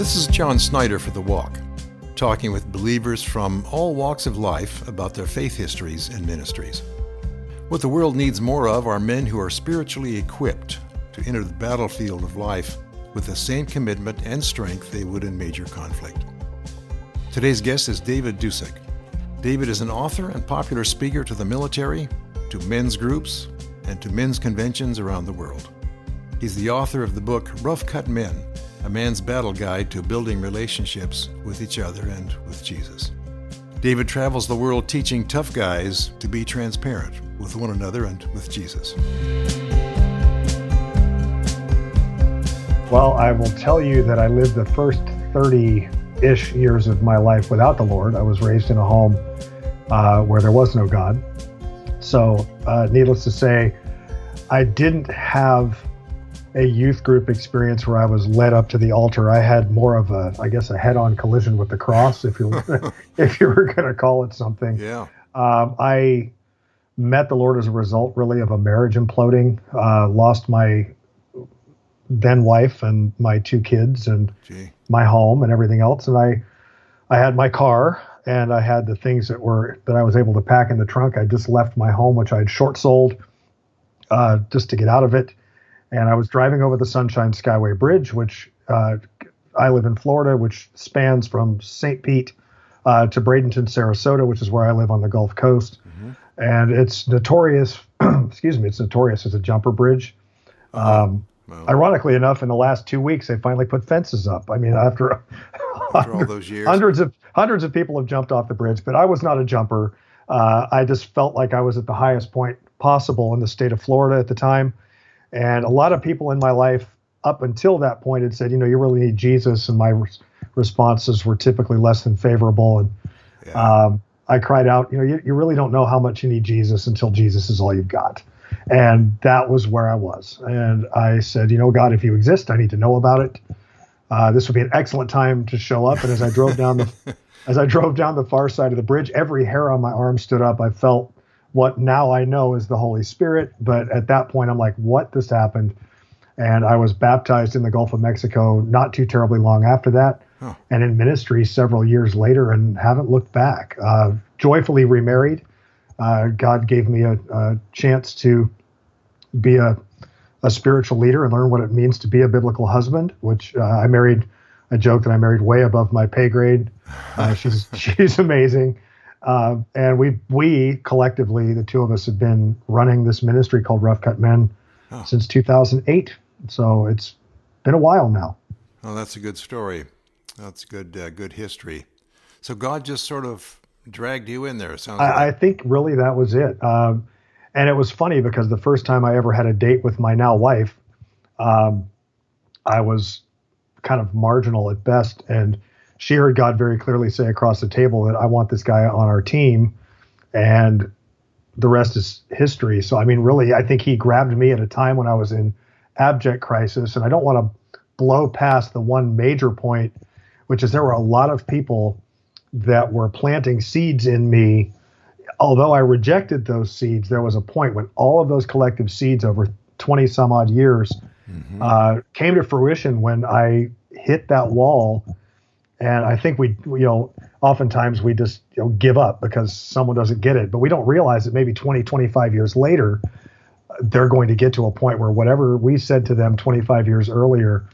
This is John Snyder for The Walk, talking with believers from all walks of life about their faith histories and ministries. What the world needs more of are men who are spiritually equipped to enter the battlefield of life with the same commitment and strength they would in major conflict. Today's guest is David Dusek. David is an author and popular speaker to the military, to men's groups, and to men's conventions around the world. He's the author of the book Rough Cut Men, a man's battle guide to building relationships with each other and with Jesus. David travels the world teaching tough guys to be transparent with one another and with Jesus. Well, I will tell you that I lived the first 30-ish years of my life without the Lord. I was raised in a home where there was no God. So, needless to say, I didn't have a youth group experience where I was led up to the altar. I had more of a, I guess, a head-on collision with the cross, if you were going to call it something. Yeah. I met the Lord as a result, really, of a marriage imploding. Lost my then wife and my two kids and my home and everything else. And I had my car and I had the things that I was able to pack in the trunk. I just left my home, which I had short sold just to get out of it. And I was driving over the Sunshine Skyway Bridge, which I live in Florida, which spans from St. Pete to Bradenton, Sarasota, which is where I live on the Gulf Coast. Mm-hmm. And it's notorious, as a jumper bridge. Well, ironically enough, in the last 2 weeks, they finally put fences up. I mean, after all those years, hundreds of people have jumped off the bridge, but I was not a jumper. I just felt like I was at the highest point possible in the state of Florida at the time. And a lot of people in my life up until that point had said, you know, you really need Jesus. And my responses were typically less than favorable. And I cried out, you know, you really don't know how much you need Jesus until Jesus is all you've got. And that was where I was. And I said, you know, God, if you exist, I need to know about it. This would be an excellent time to show up. And as I drove down the far side of the bridge, every hair on my arm stood up. I felt what now I know is the Holy Spirit. But at that point, I'm like, what just happened? And I was baptized in the Gulf of Mexico not too terribly long after that. Huh. And in ministry several years later and haven't looked back. Joyfully remarried. God gave me a chance to be a spiritual leader and learn what it means to be a biblical husband, which I married. I joke that I married way above my pay grade. She's amazing. And we collectively, the two of us, have been running this ministry called Rough Cut Men since 2008. So it's been a while now. Oh, that's a good story. That's good history. So God just sort of dragged you in there. I think really that was it. And it was funny because the first time I ever had a date with my now wife, I was kind of marginal at best. And she heard God very clearly say across the table that I want this guy on our team. And the rest is history. So, I mean, really, I think he grabbed me at a time when I was in abject crisis. And I don't want to blow past the one major point, which is there were a lot of people that were planting seeds in me. Although I rejected those seeds, there was a point when all of those collective seeds over 20 some odd years came to fruition when I hit that wall. And I think oftentimes we just give up because someone doesn't get it, but we don't realize that maybe 20, 25 years later, they're going to get to a point where whatever we said to them 25 years earlier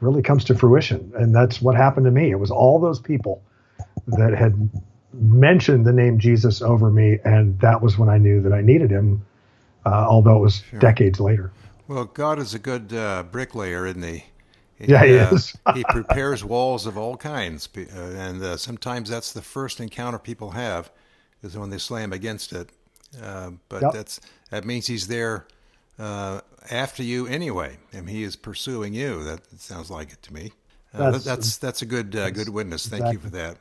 really comes to fruition. And that's what happened to me. It was all those people that had mentioned the name Jesus over me, and that was when I knew that I needed him, although it was decades later. Well, God is a good bricklayer, isn't he? He is. He prepares walls of all kinds, and sometimes that's the first encounter people have is when they slam against it. But that means he's there after you anyway, and he is pursuing you. That sounds like it to me. That's a good witness. Thank you for that.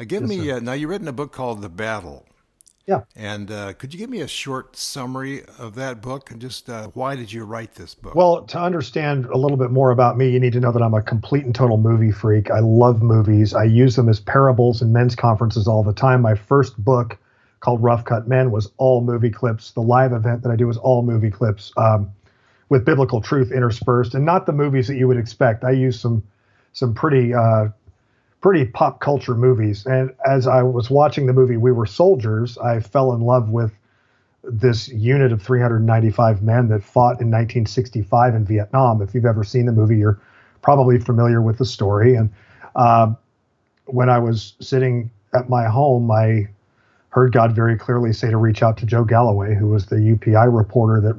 Now you've written a book called The Battle. Yeah. And could you give me a short summary of that book and just why did you write this book? Well, to understand a little bit more about me, you need to know that I'm a complete and total movie freak. I love movies. I use them as parables in men's conferences all the time. My first book called Rough Cut Men was all movie clips. The live event that I do is all movie clips with biblical truth interspersed, and not the movies that you would expect. I use some some pretty pretty pop culture movies. And as I was watching the movie We Were Soldiers, I fell in love with this unit of 395 men that fought in 1965 in Vietnam. If you've ever seen the movie, you're probably familiar with the story. And when I was sitting at my home, I heard God very clearly say to reach out to Joe Galloway, who was the UPI reporter that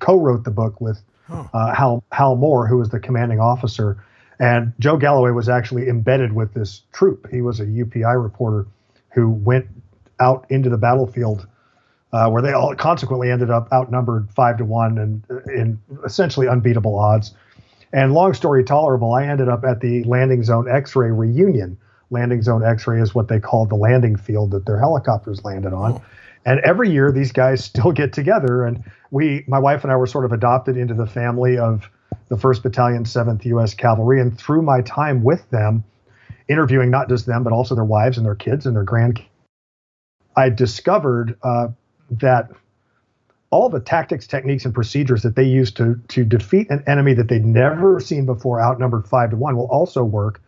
co-wrote the book with Hal Moore, who was the commanding officer. And Joe Galloway was actually embedded with this troop. He was a UPI reporter who went out into the battlefield where they all consequently ended up outnumbered 5-1 and in essentially unbeatable odds. And long story tolerable, I ended up at the Landing Zone X-Ray reunion. Landing Zone X-Ray is what they called the landing field that their helicopters landed on. Oh. And every year these guys still get together. And my wife and I were sort of adopted into the family of the 1st Battalion, 7th U.S. Cavalry. And through my time with them, interviewing not just them, but also their wives and their kids and their grandkids, I discovered that all the tactics, techniques, and procedures that they used to defeat an enemy that they'd never seen before, outnumbered 5-1, will also work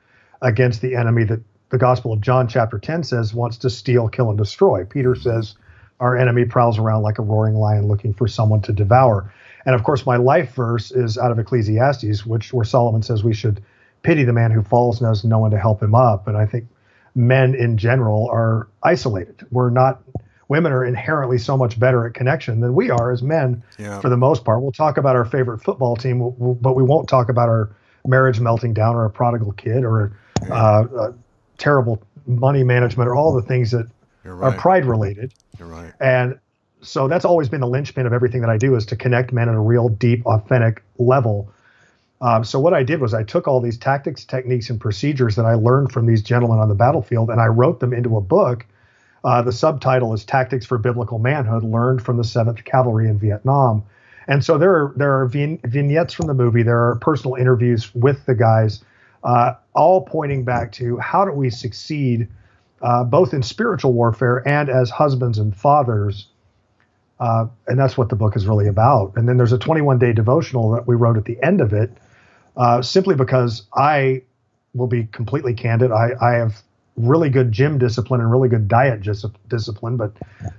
against the enemy that the Gospel of John chapter 10 says wants to steal, kill, and destroy. Peter says our enemy prowls around like a roaring lion looking for someone to devour. And of course, my life verse is out of Ecclesiastes, where Solomon says we should pity the man who falls and has no one to help him up. And I think men in general are isolated. Women are inherently so much better at connection than we are as men, for the most part. We'll talk about our favorite football team, but we won't talk about our marriage melting down or a prodigal kid or terrible money management or all the things that are pride-related. You're right. And so that's always been the linchpin of everything that I do, is to connect men on a real, deep, authentic level. So what I did was I took all these tactics, techniques, and procedures that I learned from these gentlemen on the battlefield, and I wrote them into a book. The subtitle is Tactics for Biblical Manhood, Learned from the 7th Cavalry in Vietnam. And so there are vignettes from the movie. There are personal interviews with the guys, all pointing back to how do we succeed both in spiritual warfare and as husbands and fathers. And that's what the book is really about. And then there's a 21-day devotional that we wrote at the end of it, simply because I will be completely candid. I have really good gym discipline and really good diet discipline, but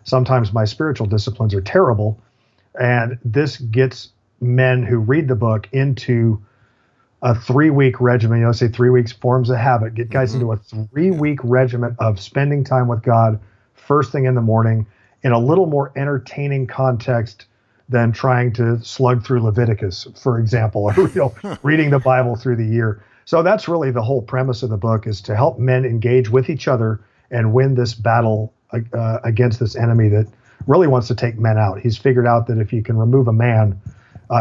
sometimes my spiritual disciplines are terrible. And this gets men who read the book into a 3-week regimen. You know, say 3 weeks forms a habit. Get guys into a 3-week regimen of spending time with God first thing in the morning, in a little more entertaining context than trying to slug through Leviticus, for example, or reading the Bible through the year. So that's really the whole premise of the book, is to help men engage with each other and win this battle against this enemy that really wants to take men out. He's figured out that if you can remove a man,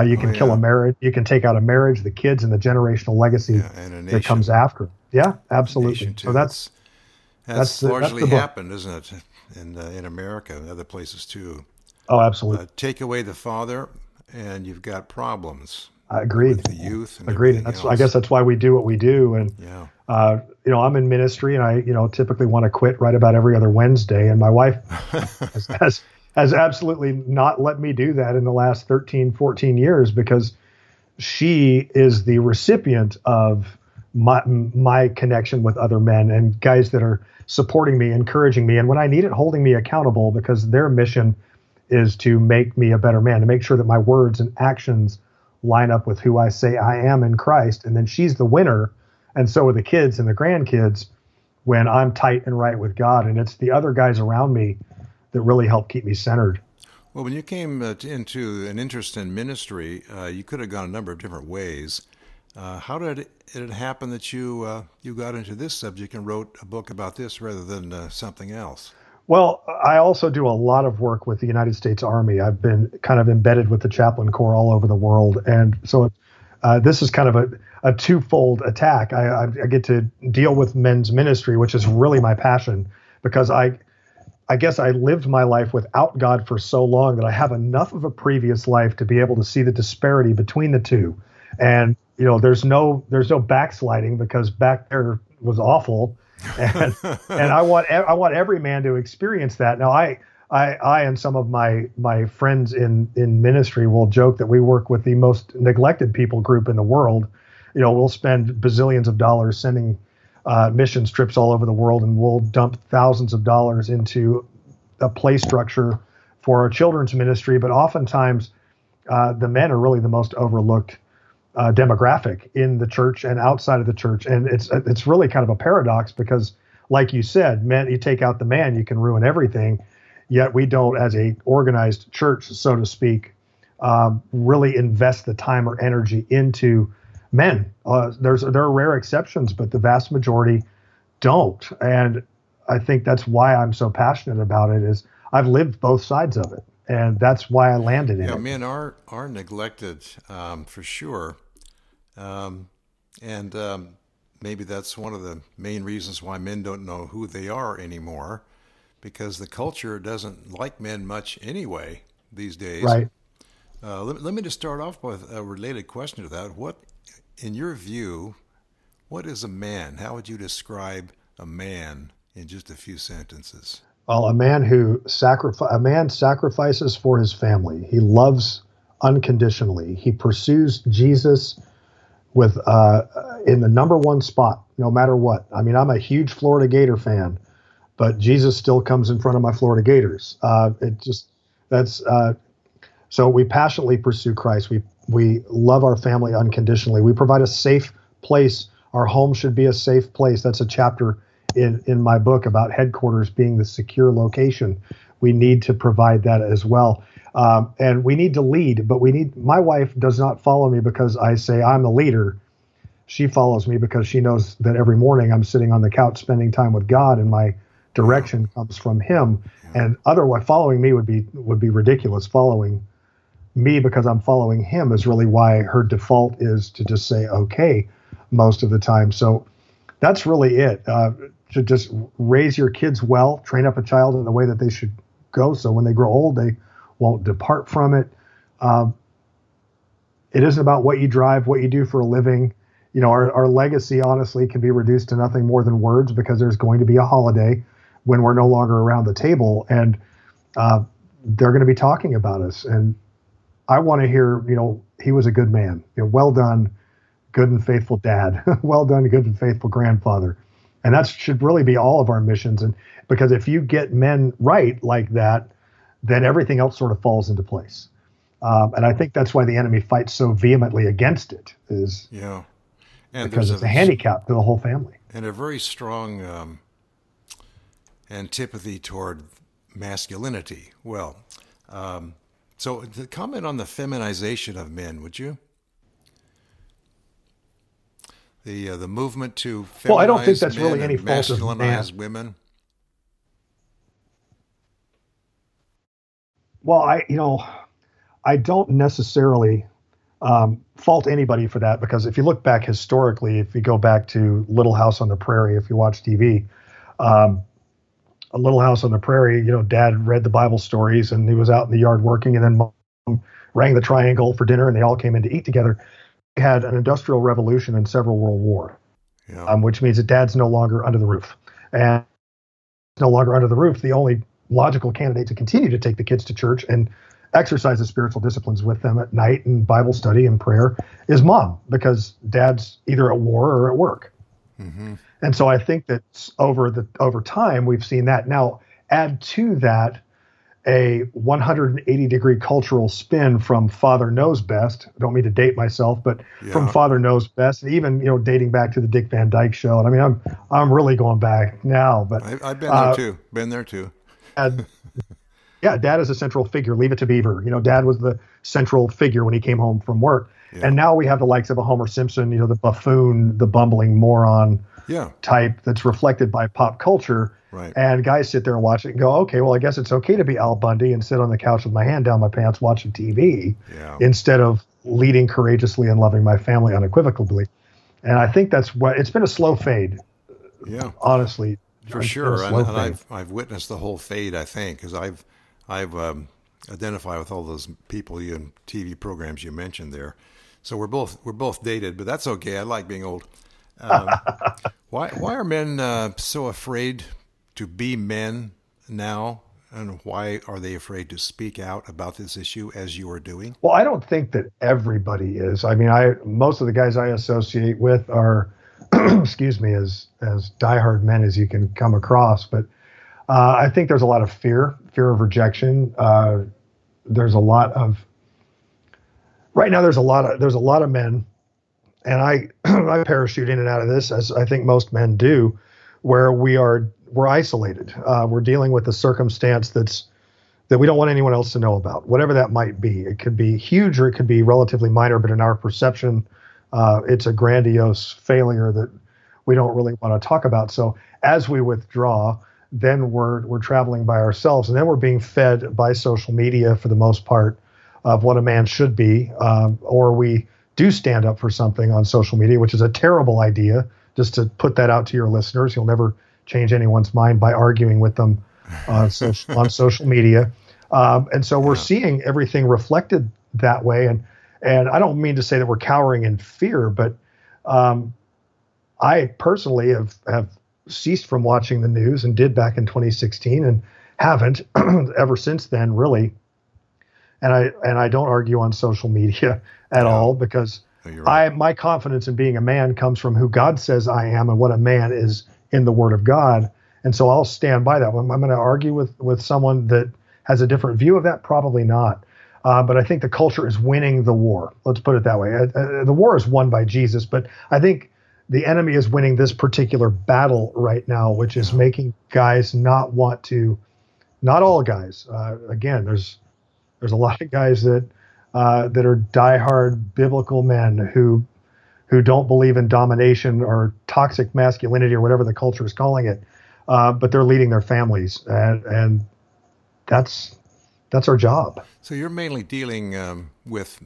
you can kill a marriage, you can take out a marriage, the kids, and the generational legacy that comes after them. Yeah, absolutely. So that's largely that's happened, isn't it? In America and other places too. Oh, absolutely. Take away the father and you've got problems. Agreed. With the youth. And agreed. I guess that's why we do what we do. And, I'm in ministry and I, typically want to quit right about every other Wednesday. And my wife has absolutely not let me do that in the last 13, 14 years, because she is the recipient of my connection with other men and guys that are supporting me, encouraging me, and when I need it, holding me accountable, because their mission is to make me a better man, to make sure that my words and actions line up with who I say I am in Christ. And then she's the winner, and so are the kids and the grandkids when I'm tight and right with God. And it's the other guys around me that really help keep me centered. Well, when you came into an interest in ministry, you could have gone a number of different ways. How did it happen that you got into this subject and wrote a book about this rather than something else? Well, I also do a lot of work with the United States Army. I've been kind of embedded with the chaplain corps all over the world. And so this is kind of a twofold attack. I get to deal with men's ministry, which is really my passion, because I guess I lived my life without God for so long that I have enough of a previous life to be able to see the disparity between the two. And there's no backsliding, because back there was awful, and and I want every man to experience that. Now I and some of my friends in ministry will joke that we work with the most neglected people group in the world. you know, we'll spend bazillions of dollars sending missions trips all over the world, and we'll dump thousands of dollars into a play structure for our children's ministry. But oftentimes the men are really the most overlooked demographic in the church and outside of the church. And it's really kind of a paradox because, like you said, man, you take out the man, you can ruin everything. Yet we don't, as a organized church, so to speak, really invest the time or energy into men. There are rare exceptions, but the vast majority don't. And I think that's why I'm so passionate about it, is I've lived both sides of it. And that's why I landed in it. Yeah, men are neglected for sure. Maybe that's one of the main reasons why men don't know who they are anymore, because the culture doesn't like men much anyway these days. Right. Let me just start off with a related question to that. What, in your view, what is a man? How would you describe a man in just a few sentences? Well, a man who sacrifices for his family. He loves unconditionally. He pursues Jesus with in the number one spot, no matter what. I mean, I'm a huge Florida Gator fan, but Jesus still comes in front of my Florida Gators. So we passionately pursue Christ. We love our family unconditionally. We provide a safe place. Our home should be a safe place. That's a chapter in my book about headquarters being the secure location. We need to provide that as well. And we need to lead, but my wife does not follow me because I say I'm the leader. She follows me because she knows that every morning I'm sitting on the couch spending time with God, and my direction comes from Him. And otherwise, following me would be ridiculous. Following me because I'm following Him is really why her default is to just say okay most of the time. So that's really it. To just raise your kids well, train up a child in the way that they should go, so when they grow old, they won't depart from it. It isn't about what you drive, what you do for a living. You know, our legacy, honestly, can be reduced to nothing more than words, because there's going to be a holiday when we're no longer around the table, and they're going to be talking about us. And I want to hear, you know, he was a good man. You know, well done, good and faithful dad. Well done, good and faithful grandfather. And that should really be all of our missions. And because if you get men right like that, then everything else sort of falls into place. And I think that's why the enemy fights so vehemently against it, is and because it's a handicap to the whole family. And a very strong antipathy toward masculinity. Well, so to comment on the feminization of men, would you? The movement to feminize I don't think that's men really any fault of masculinize women. Well, I don't necessarily fault anybody for that, because if you look back historically, if you go back to Little House on the Prairie, if you watch TV, a Little House on the Prairie, you know, Dad read the Bible stories and he was out in the yard working, and then Mom rang the triangle for dinner and they all came in to eat together. We had an industrial revolution and several world wars, which means that Dad's no longer under the roof. And no longer under the roof, the only logical candidate to continue to take the kids to church and exercise the spiritual disciplines with them at night and Bible study and prayer is Mom, because Dad's either at war or at work. Mm-hmm. And so I think that over time, we've seen that. Now, add to that a 180-degree cultural spin from Father Knows Best. I don't mean to date myself, but from Father Knows Best, and even, you know, dating back to the Dick Van Dyke Show. And I mean, I'm really going back now, but I've been there too. And Dad is a central figure. Leave it to Beaver. You know, Dad was the central figure when he came home from work. Yeah. And now we have the likes of a Homer Simpson, you know, the buffoon, the bumbling moron type that's reflected by pop culture. Right. And guys sit there and watch it and go, okay, well, I guess it's okay to be Al Bundy and sit on the couch with my hand down my pants watching TV instead of leading courageously and loving my family unequivocally. And I think that's what – it's been a slow fade, honestly. For sure, and I've witnessed the whole fade, I think, because I've identified with all those people and TV programs you mentioned there. So we're both dated, but that's okay. I like being old. Why are men so afraid to be men now? And why are they afraid to speak out about this issue as you are doing? Well, I don't think that everybody is. I mean, most of the guys I associate with are, excuse me, as diehard men as you can come across. But I think there's a lot of fear of rejection. There's a lot of men, and I parachute in and out of this, as I think most men do, where we're isolated. We're dealing with a circumstance that we don't want anyone else to know about, whatever that might be. It could be huge or it could be relatively minor, but in our perception, it's a grandiose failure that we don't really want to talk about. So as we withdraw, then we're traveling by ourselves, and then we're being fed by social media for the most part of what a man should be, or we do stand up for something on social media, which is a terrible idea. Just to put that out to your listeners, you'll never change anyone's mind by arguing with them on social media. And so we're seeing everything reflected that way. And I don't mean to say that we're cowering in fear, but I personally have ceased from watching the news, and did back in 2016, and haven't ever since then, really. And I don't argue on social media at all, because right. My confidence in being a man comes from who God says I am and what a man is in the Word of God. And so I'll stand by that. I'm going to argue with someone that has a different view of that? Probably not. But I think the culture is winning the war. Let's put it that way. The war is won by Jesus, but I think the enemy is winning this particular battle right now, which is making guys not want to, not all guys. Again, there's a lot of guys that are diehard biblical men who don't believe in domination or toxic masculinity or whatever the culture is calling it, but they're leading their families, and that's our job. So you're mainly dealing with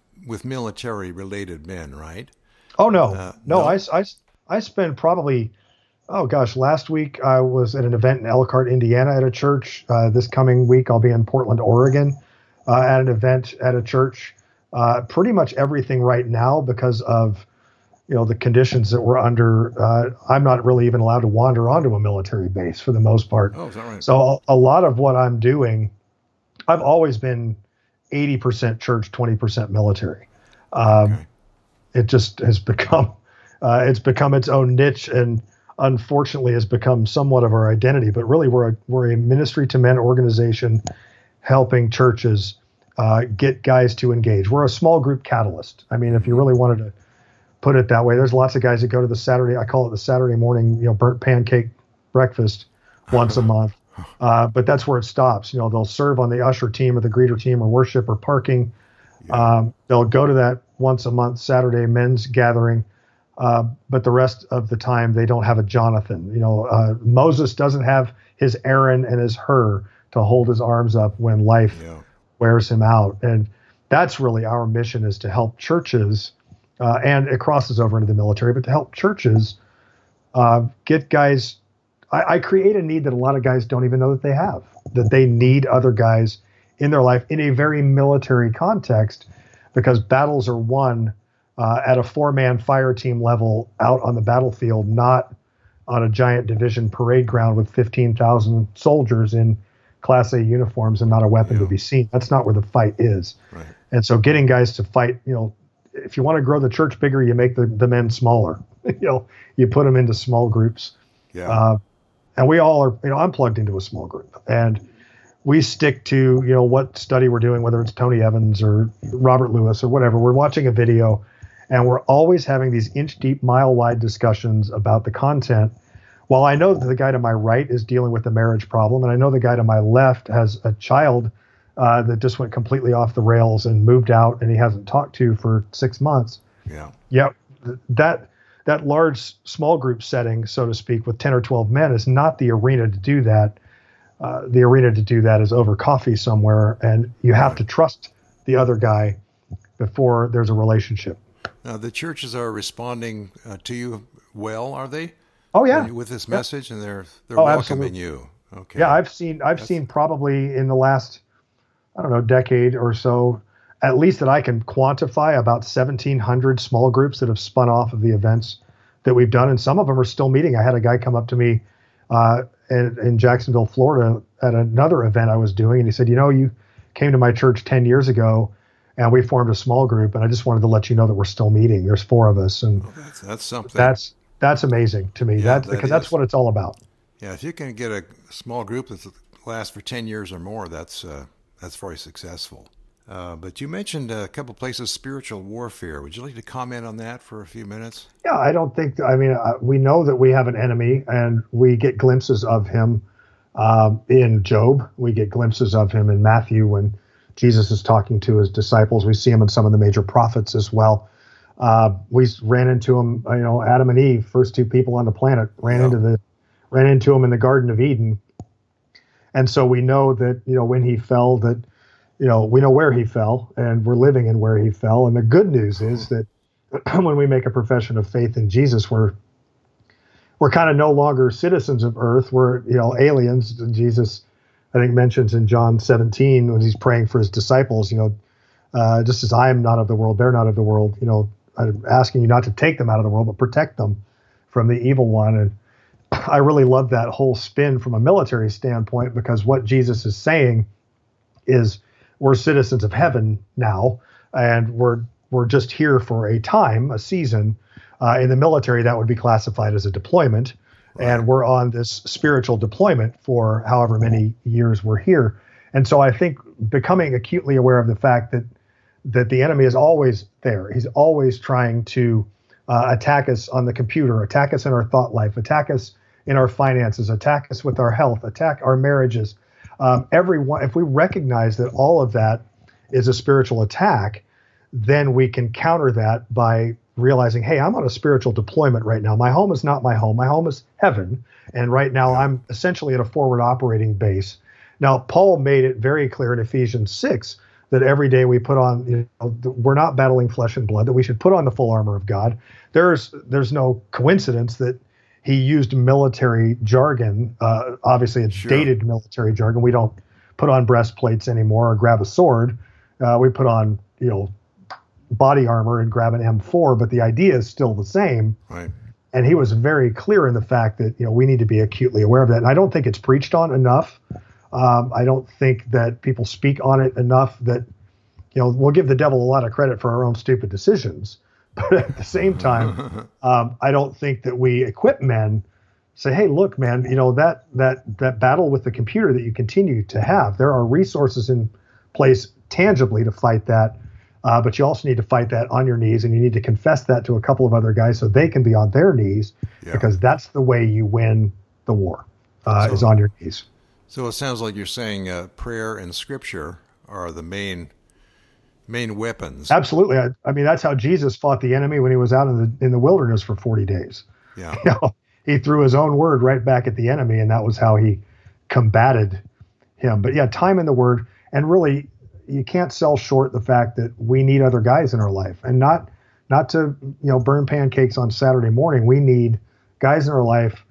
military-related men, right? Oh, no. I spend probably, last week I was at an event in Elkhart, Indiana at a church. This coming week I'll be in Portland, Oregon at an event at a church. Pretty much everything right now because of the conditions that we're under, I'm not really even allowed to wander onto a military base for the most part. Oh, is that right? So a lot of what I'm doing, I've always been 80% church, 20% military. Okay. It just has become, its own niche, and unfortunately has become somewhat of our identity. But really, we're a ministry to men organization, helping churches get guys to engage. We're a small group catalyst. I mean, if you really wanted to put it that way, there's lots of guys that go to the Saturday, I call it the Saturday morning, burnt pancake breakfast once a month. But that's where it stops. They'll serve on the usher team or the greeter team or worship or parking. They'll go to that once a month Saturday men's gathering, but the rest of the time they don't have a Jonathan. Moses doesn't have his Aaron and his Hur to hold his arms up when life wears him out. And that's really our mission, is to help churches, and it crosses over into the military, but to help churches get guys. I create a need that a lot of guys don't even know that they have, that they need other guys in their life in a very military context, because battles are won at a 4-man fire team level out on the battlefield, not on a giant division parade ground with 15,000 soldiers in Class A uniforms and not a weapon to be seen. That's not where the fight is. Right. And so getting guys to fight, if you want to grow the church bigger, you make the men smaller. You put them into small groups. Yeah. And we all are, I'm plugged into a small group, and we stick to, what study we're doing, whether it's Tony Evans or Robert Lewis or whatever. We're watching a video, and we're always having these inch deep, mile wide discussions about the content. While I know that the guy to my right is dealing with a marriage problem, and I know the guy to my left has a child that just went completely off the rails and moved out, and he hasn't talked to for 6 months. Yeah. That large small group setting, so to speak, with 10 or 12 men is not the arena to do that. The arena to do that is over coffee somewhere, and you have to trust the other guy before there's a relationship. Now, the churches are responding to you well, are they? Oh yeah, with this message, and they're welcoming you. Okay. Yeah, I've seen probably in the last, decade or so, at least that I can quantify, about 1,700 small groups that have spun off of the events that we've done, and some of them are still meeting. I had a guy come up to me in Jacksonville, Florida, at another event I was doing, and he said, you know, you came to my church 10 years ago, and we formed a small group, and I just wanted to let you know that we're still meeting. There's four of us, and that's something. That's amazing to me. Yeah, because that's what it's all about. Yeah, if you can get a small group that lasts for 10 years or more, that's very successful. But you mentioned a couple places, spiritual warfare. Would you like to comment on that for a few minutes? Yeah, we know that we have an enemy, and we get glimpses of him in Job. We get glimpses of him in Matthew when Jesus is talking to his disciples. We see him in some of the major prophets as well. We ran into him, Adam and Eve, first two people on the planet, ran into him in the Garden of Eden. And so we know that, when he fell, that, we know where he fell, and we're living in where he fell. And the good news is that when we make a profession of faith in Jesus, we're kind of no longer citizens of earth. We're, aliens. Jesus, I think, mentions in John 17 when he's praying for his disciples, just as I am not of the world, they're not of the world, I'm asking you not to take them out of the world, but protect them from the evil one. And I really love that whole spin from a military standpoint, because what Jesus is saying is we're citizens of heaven now, and we're just here for a time, a season. In the military, that would be classified as a deployment, and we're on this spiritual deployment for however many years we're here. And so I think becoming acutely aware of the fact that the enemy is always there. He's always trying to attack us on the computer, attack us in our thought life, attack us in our finances, attack us with our health, attack our marriages. If we recognize that all of that is a spiritual attack, then we can counter that by realizing, hey, I'm on a spiritual deployment right now. My home is not my home. My home is heaven. And right now I'm essentially at a forward operating base. Now, Paul made it very clear in Ephesians 6 that every day we put on, we're not battling flesh and blood, that we should put on the full armor of God. There's no coincidence that he used military jargon. Obviously, it's dated military jargon. We don't put on breastplates anymore or grab a sword. We put on, body armor and grab an M4, but the idea is still the same. Right. And he was very clear in the fact that, we need to be acutely aware of that. And I don't think it's preached on enough. I don't think that people speak on it enough that, we'll give the devil a lot of credit for our own stupid decisions. But at the same time, I don't think that we equip men, say, hey, look, man, that battle with the computer that you continue to have, there are resources in place tangibly to fight that. But you also need to fight that on your knees, and you need to confess that to a couple of other guys so they can be on their knees, because that's the way you win the war, is on your knees. So it sounds like you're saying prayer and scripture are the main weapons. Absolutely. I mean, that's how Jesus fought the enemy when he was out in the wilderness for 40 days. Yeah. He threw his own word right back at the enemy, and that was how he combated him. But yeah, time in the word, and really you can't sell short the fact that we need other guys in our life, and not to burn pancakes on Saturday morning. We need guys in our life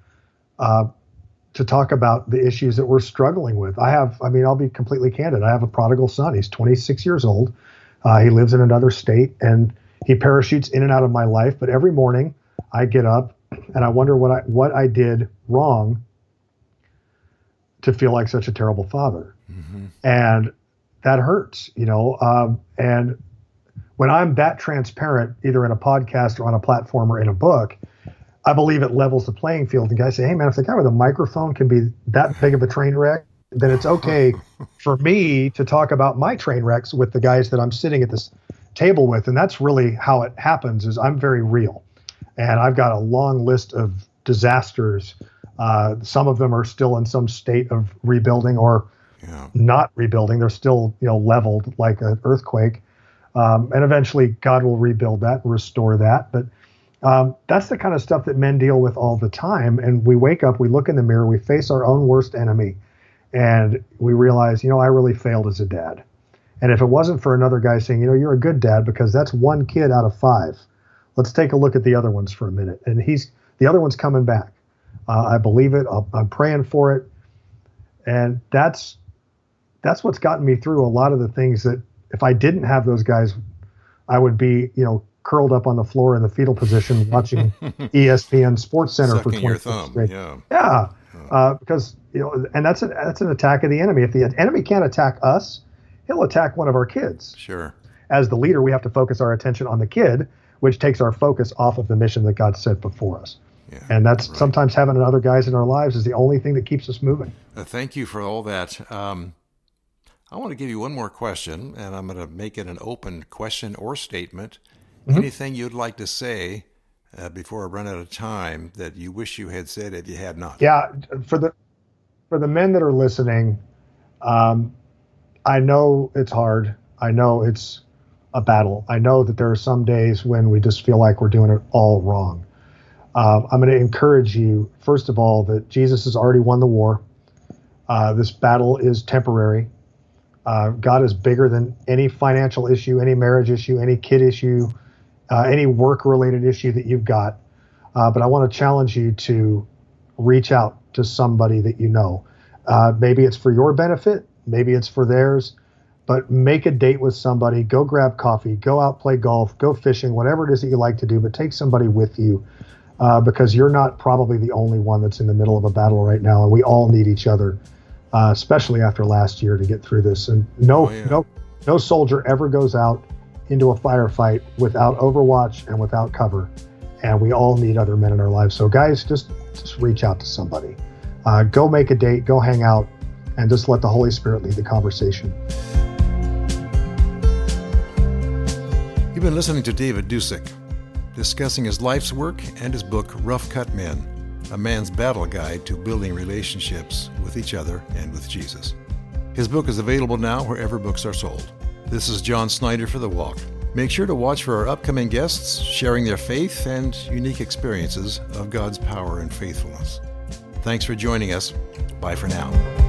to talk about the issues that we're struggling with. I'll be completely candid. I have a prodigal son. He's 26 years old. He lives in another state, and he parachutes in and out of my life. But every morning I get up and I wonder what I did wrong to feel like such a terrible father. Mm-hmm. And that hurts, and when I'm that transparent, either in a podcast or on a platform or in a book, I believe it levels the playing field. And guys say, hey, man, if the guy with a microphone can be that big of a train wreck, then it's okay for me to talk about my train wrecks with the guys that I'm sitting at this table with. And that's really how it happens, is I'm very real. And I've got a long list of disasters. Some of them are still in some state of rebuilding or not rebuilding. They're still, leveled like an earthquake. And eventually God will rebuild that and restore that. But that's the kind of stuff that men deal with all the time. And we wake up, we look in the mirror, we face our own worst enemy, and we realize, I really failed as a dad. And if it wasn't for another guy saying, you're a good dad, because that's one kid out of five. Let's take a look at the other ones for a minute. And the other one's coming back. I believe it. I'm praying for it. And that's what's gotten me through a lot of the things that if I didn't have those guys, I would be, curled up on the floor in the fetal position watching ESPN Sports Center. Sucking for 20 minutes. Yeah. Because You know, and that's an attack of the enemy. If the enemy can't attack us, he'll attack one of our kids. Sure. As the leader, we have to focus our attention on the kid, which takes our focus off of the mission that God set before us. Yeah, and that's right. Sometimes having other guys in our lives is the only thing that keeps us moving. Thank you for all that. I want to give you one more question, and I'm going to make it an open question or statement. Mm-hmm. Anything you'd like to say before I run out of time that you wish you had said if you had not? Yeah, for the men that are listening, I know it's hard. I know it's a battle. I know that there are some days when we just feel like we're doing it all wrong. I'm going to encourage you, first of all, that Jesus has already won the war. This battle is temporary. God is bigger than any financial issue, any marriage issue, any kid issue, any work-related issue that you've got. But I want to challenge you to reach out to somebody that you know. Maybe it's for your benefit. Maybe it's for theirs. But make a date with somebody. Go grab coffee. Go out, play golf. Go fishing. Whatever it is that you like to do. But take somebody with you. Because you're not probably the only one that's in the middle of a battle right now, and we all need each other, especially after last year to get through this. And no soldier ever goes out into a firefight without overwatch and without cover, and we all need other men in our lives. So guys, just reach out to somebody. Go make a date, go hang out, and just let the Holy Spirit lead the conversation. You've been listening to David Dusek, discussing his life's work and his book, Rough Cut Men, a man's battle guide to building relationships with each other and with Jesus. His book is available now wherever books are sold. This is John Snyder for The Walk. Make sure to watch for our upcoming guests sharing their faith and unique experiences of God's power and faithfulness. Thanks for joining us. Bye for now.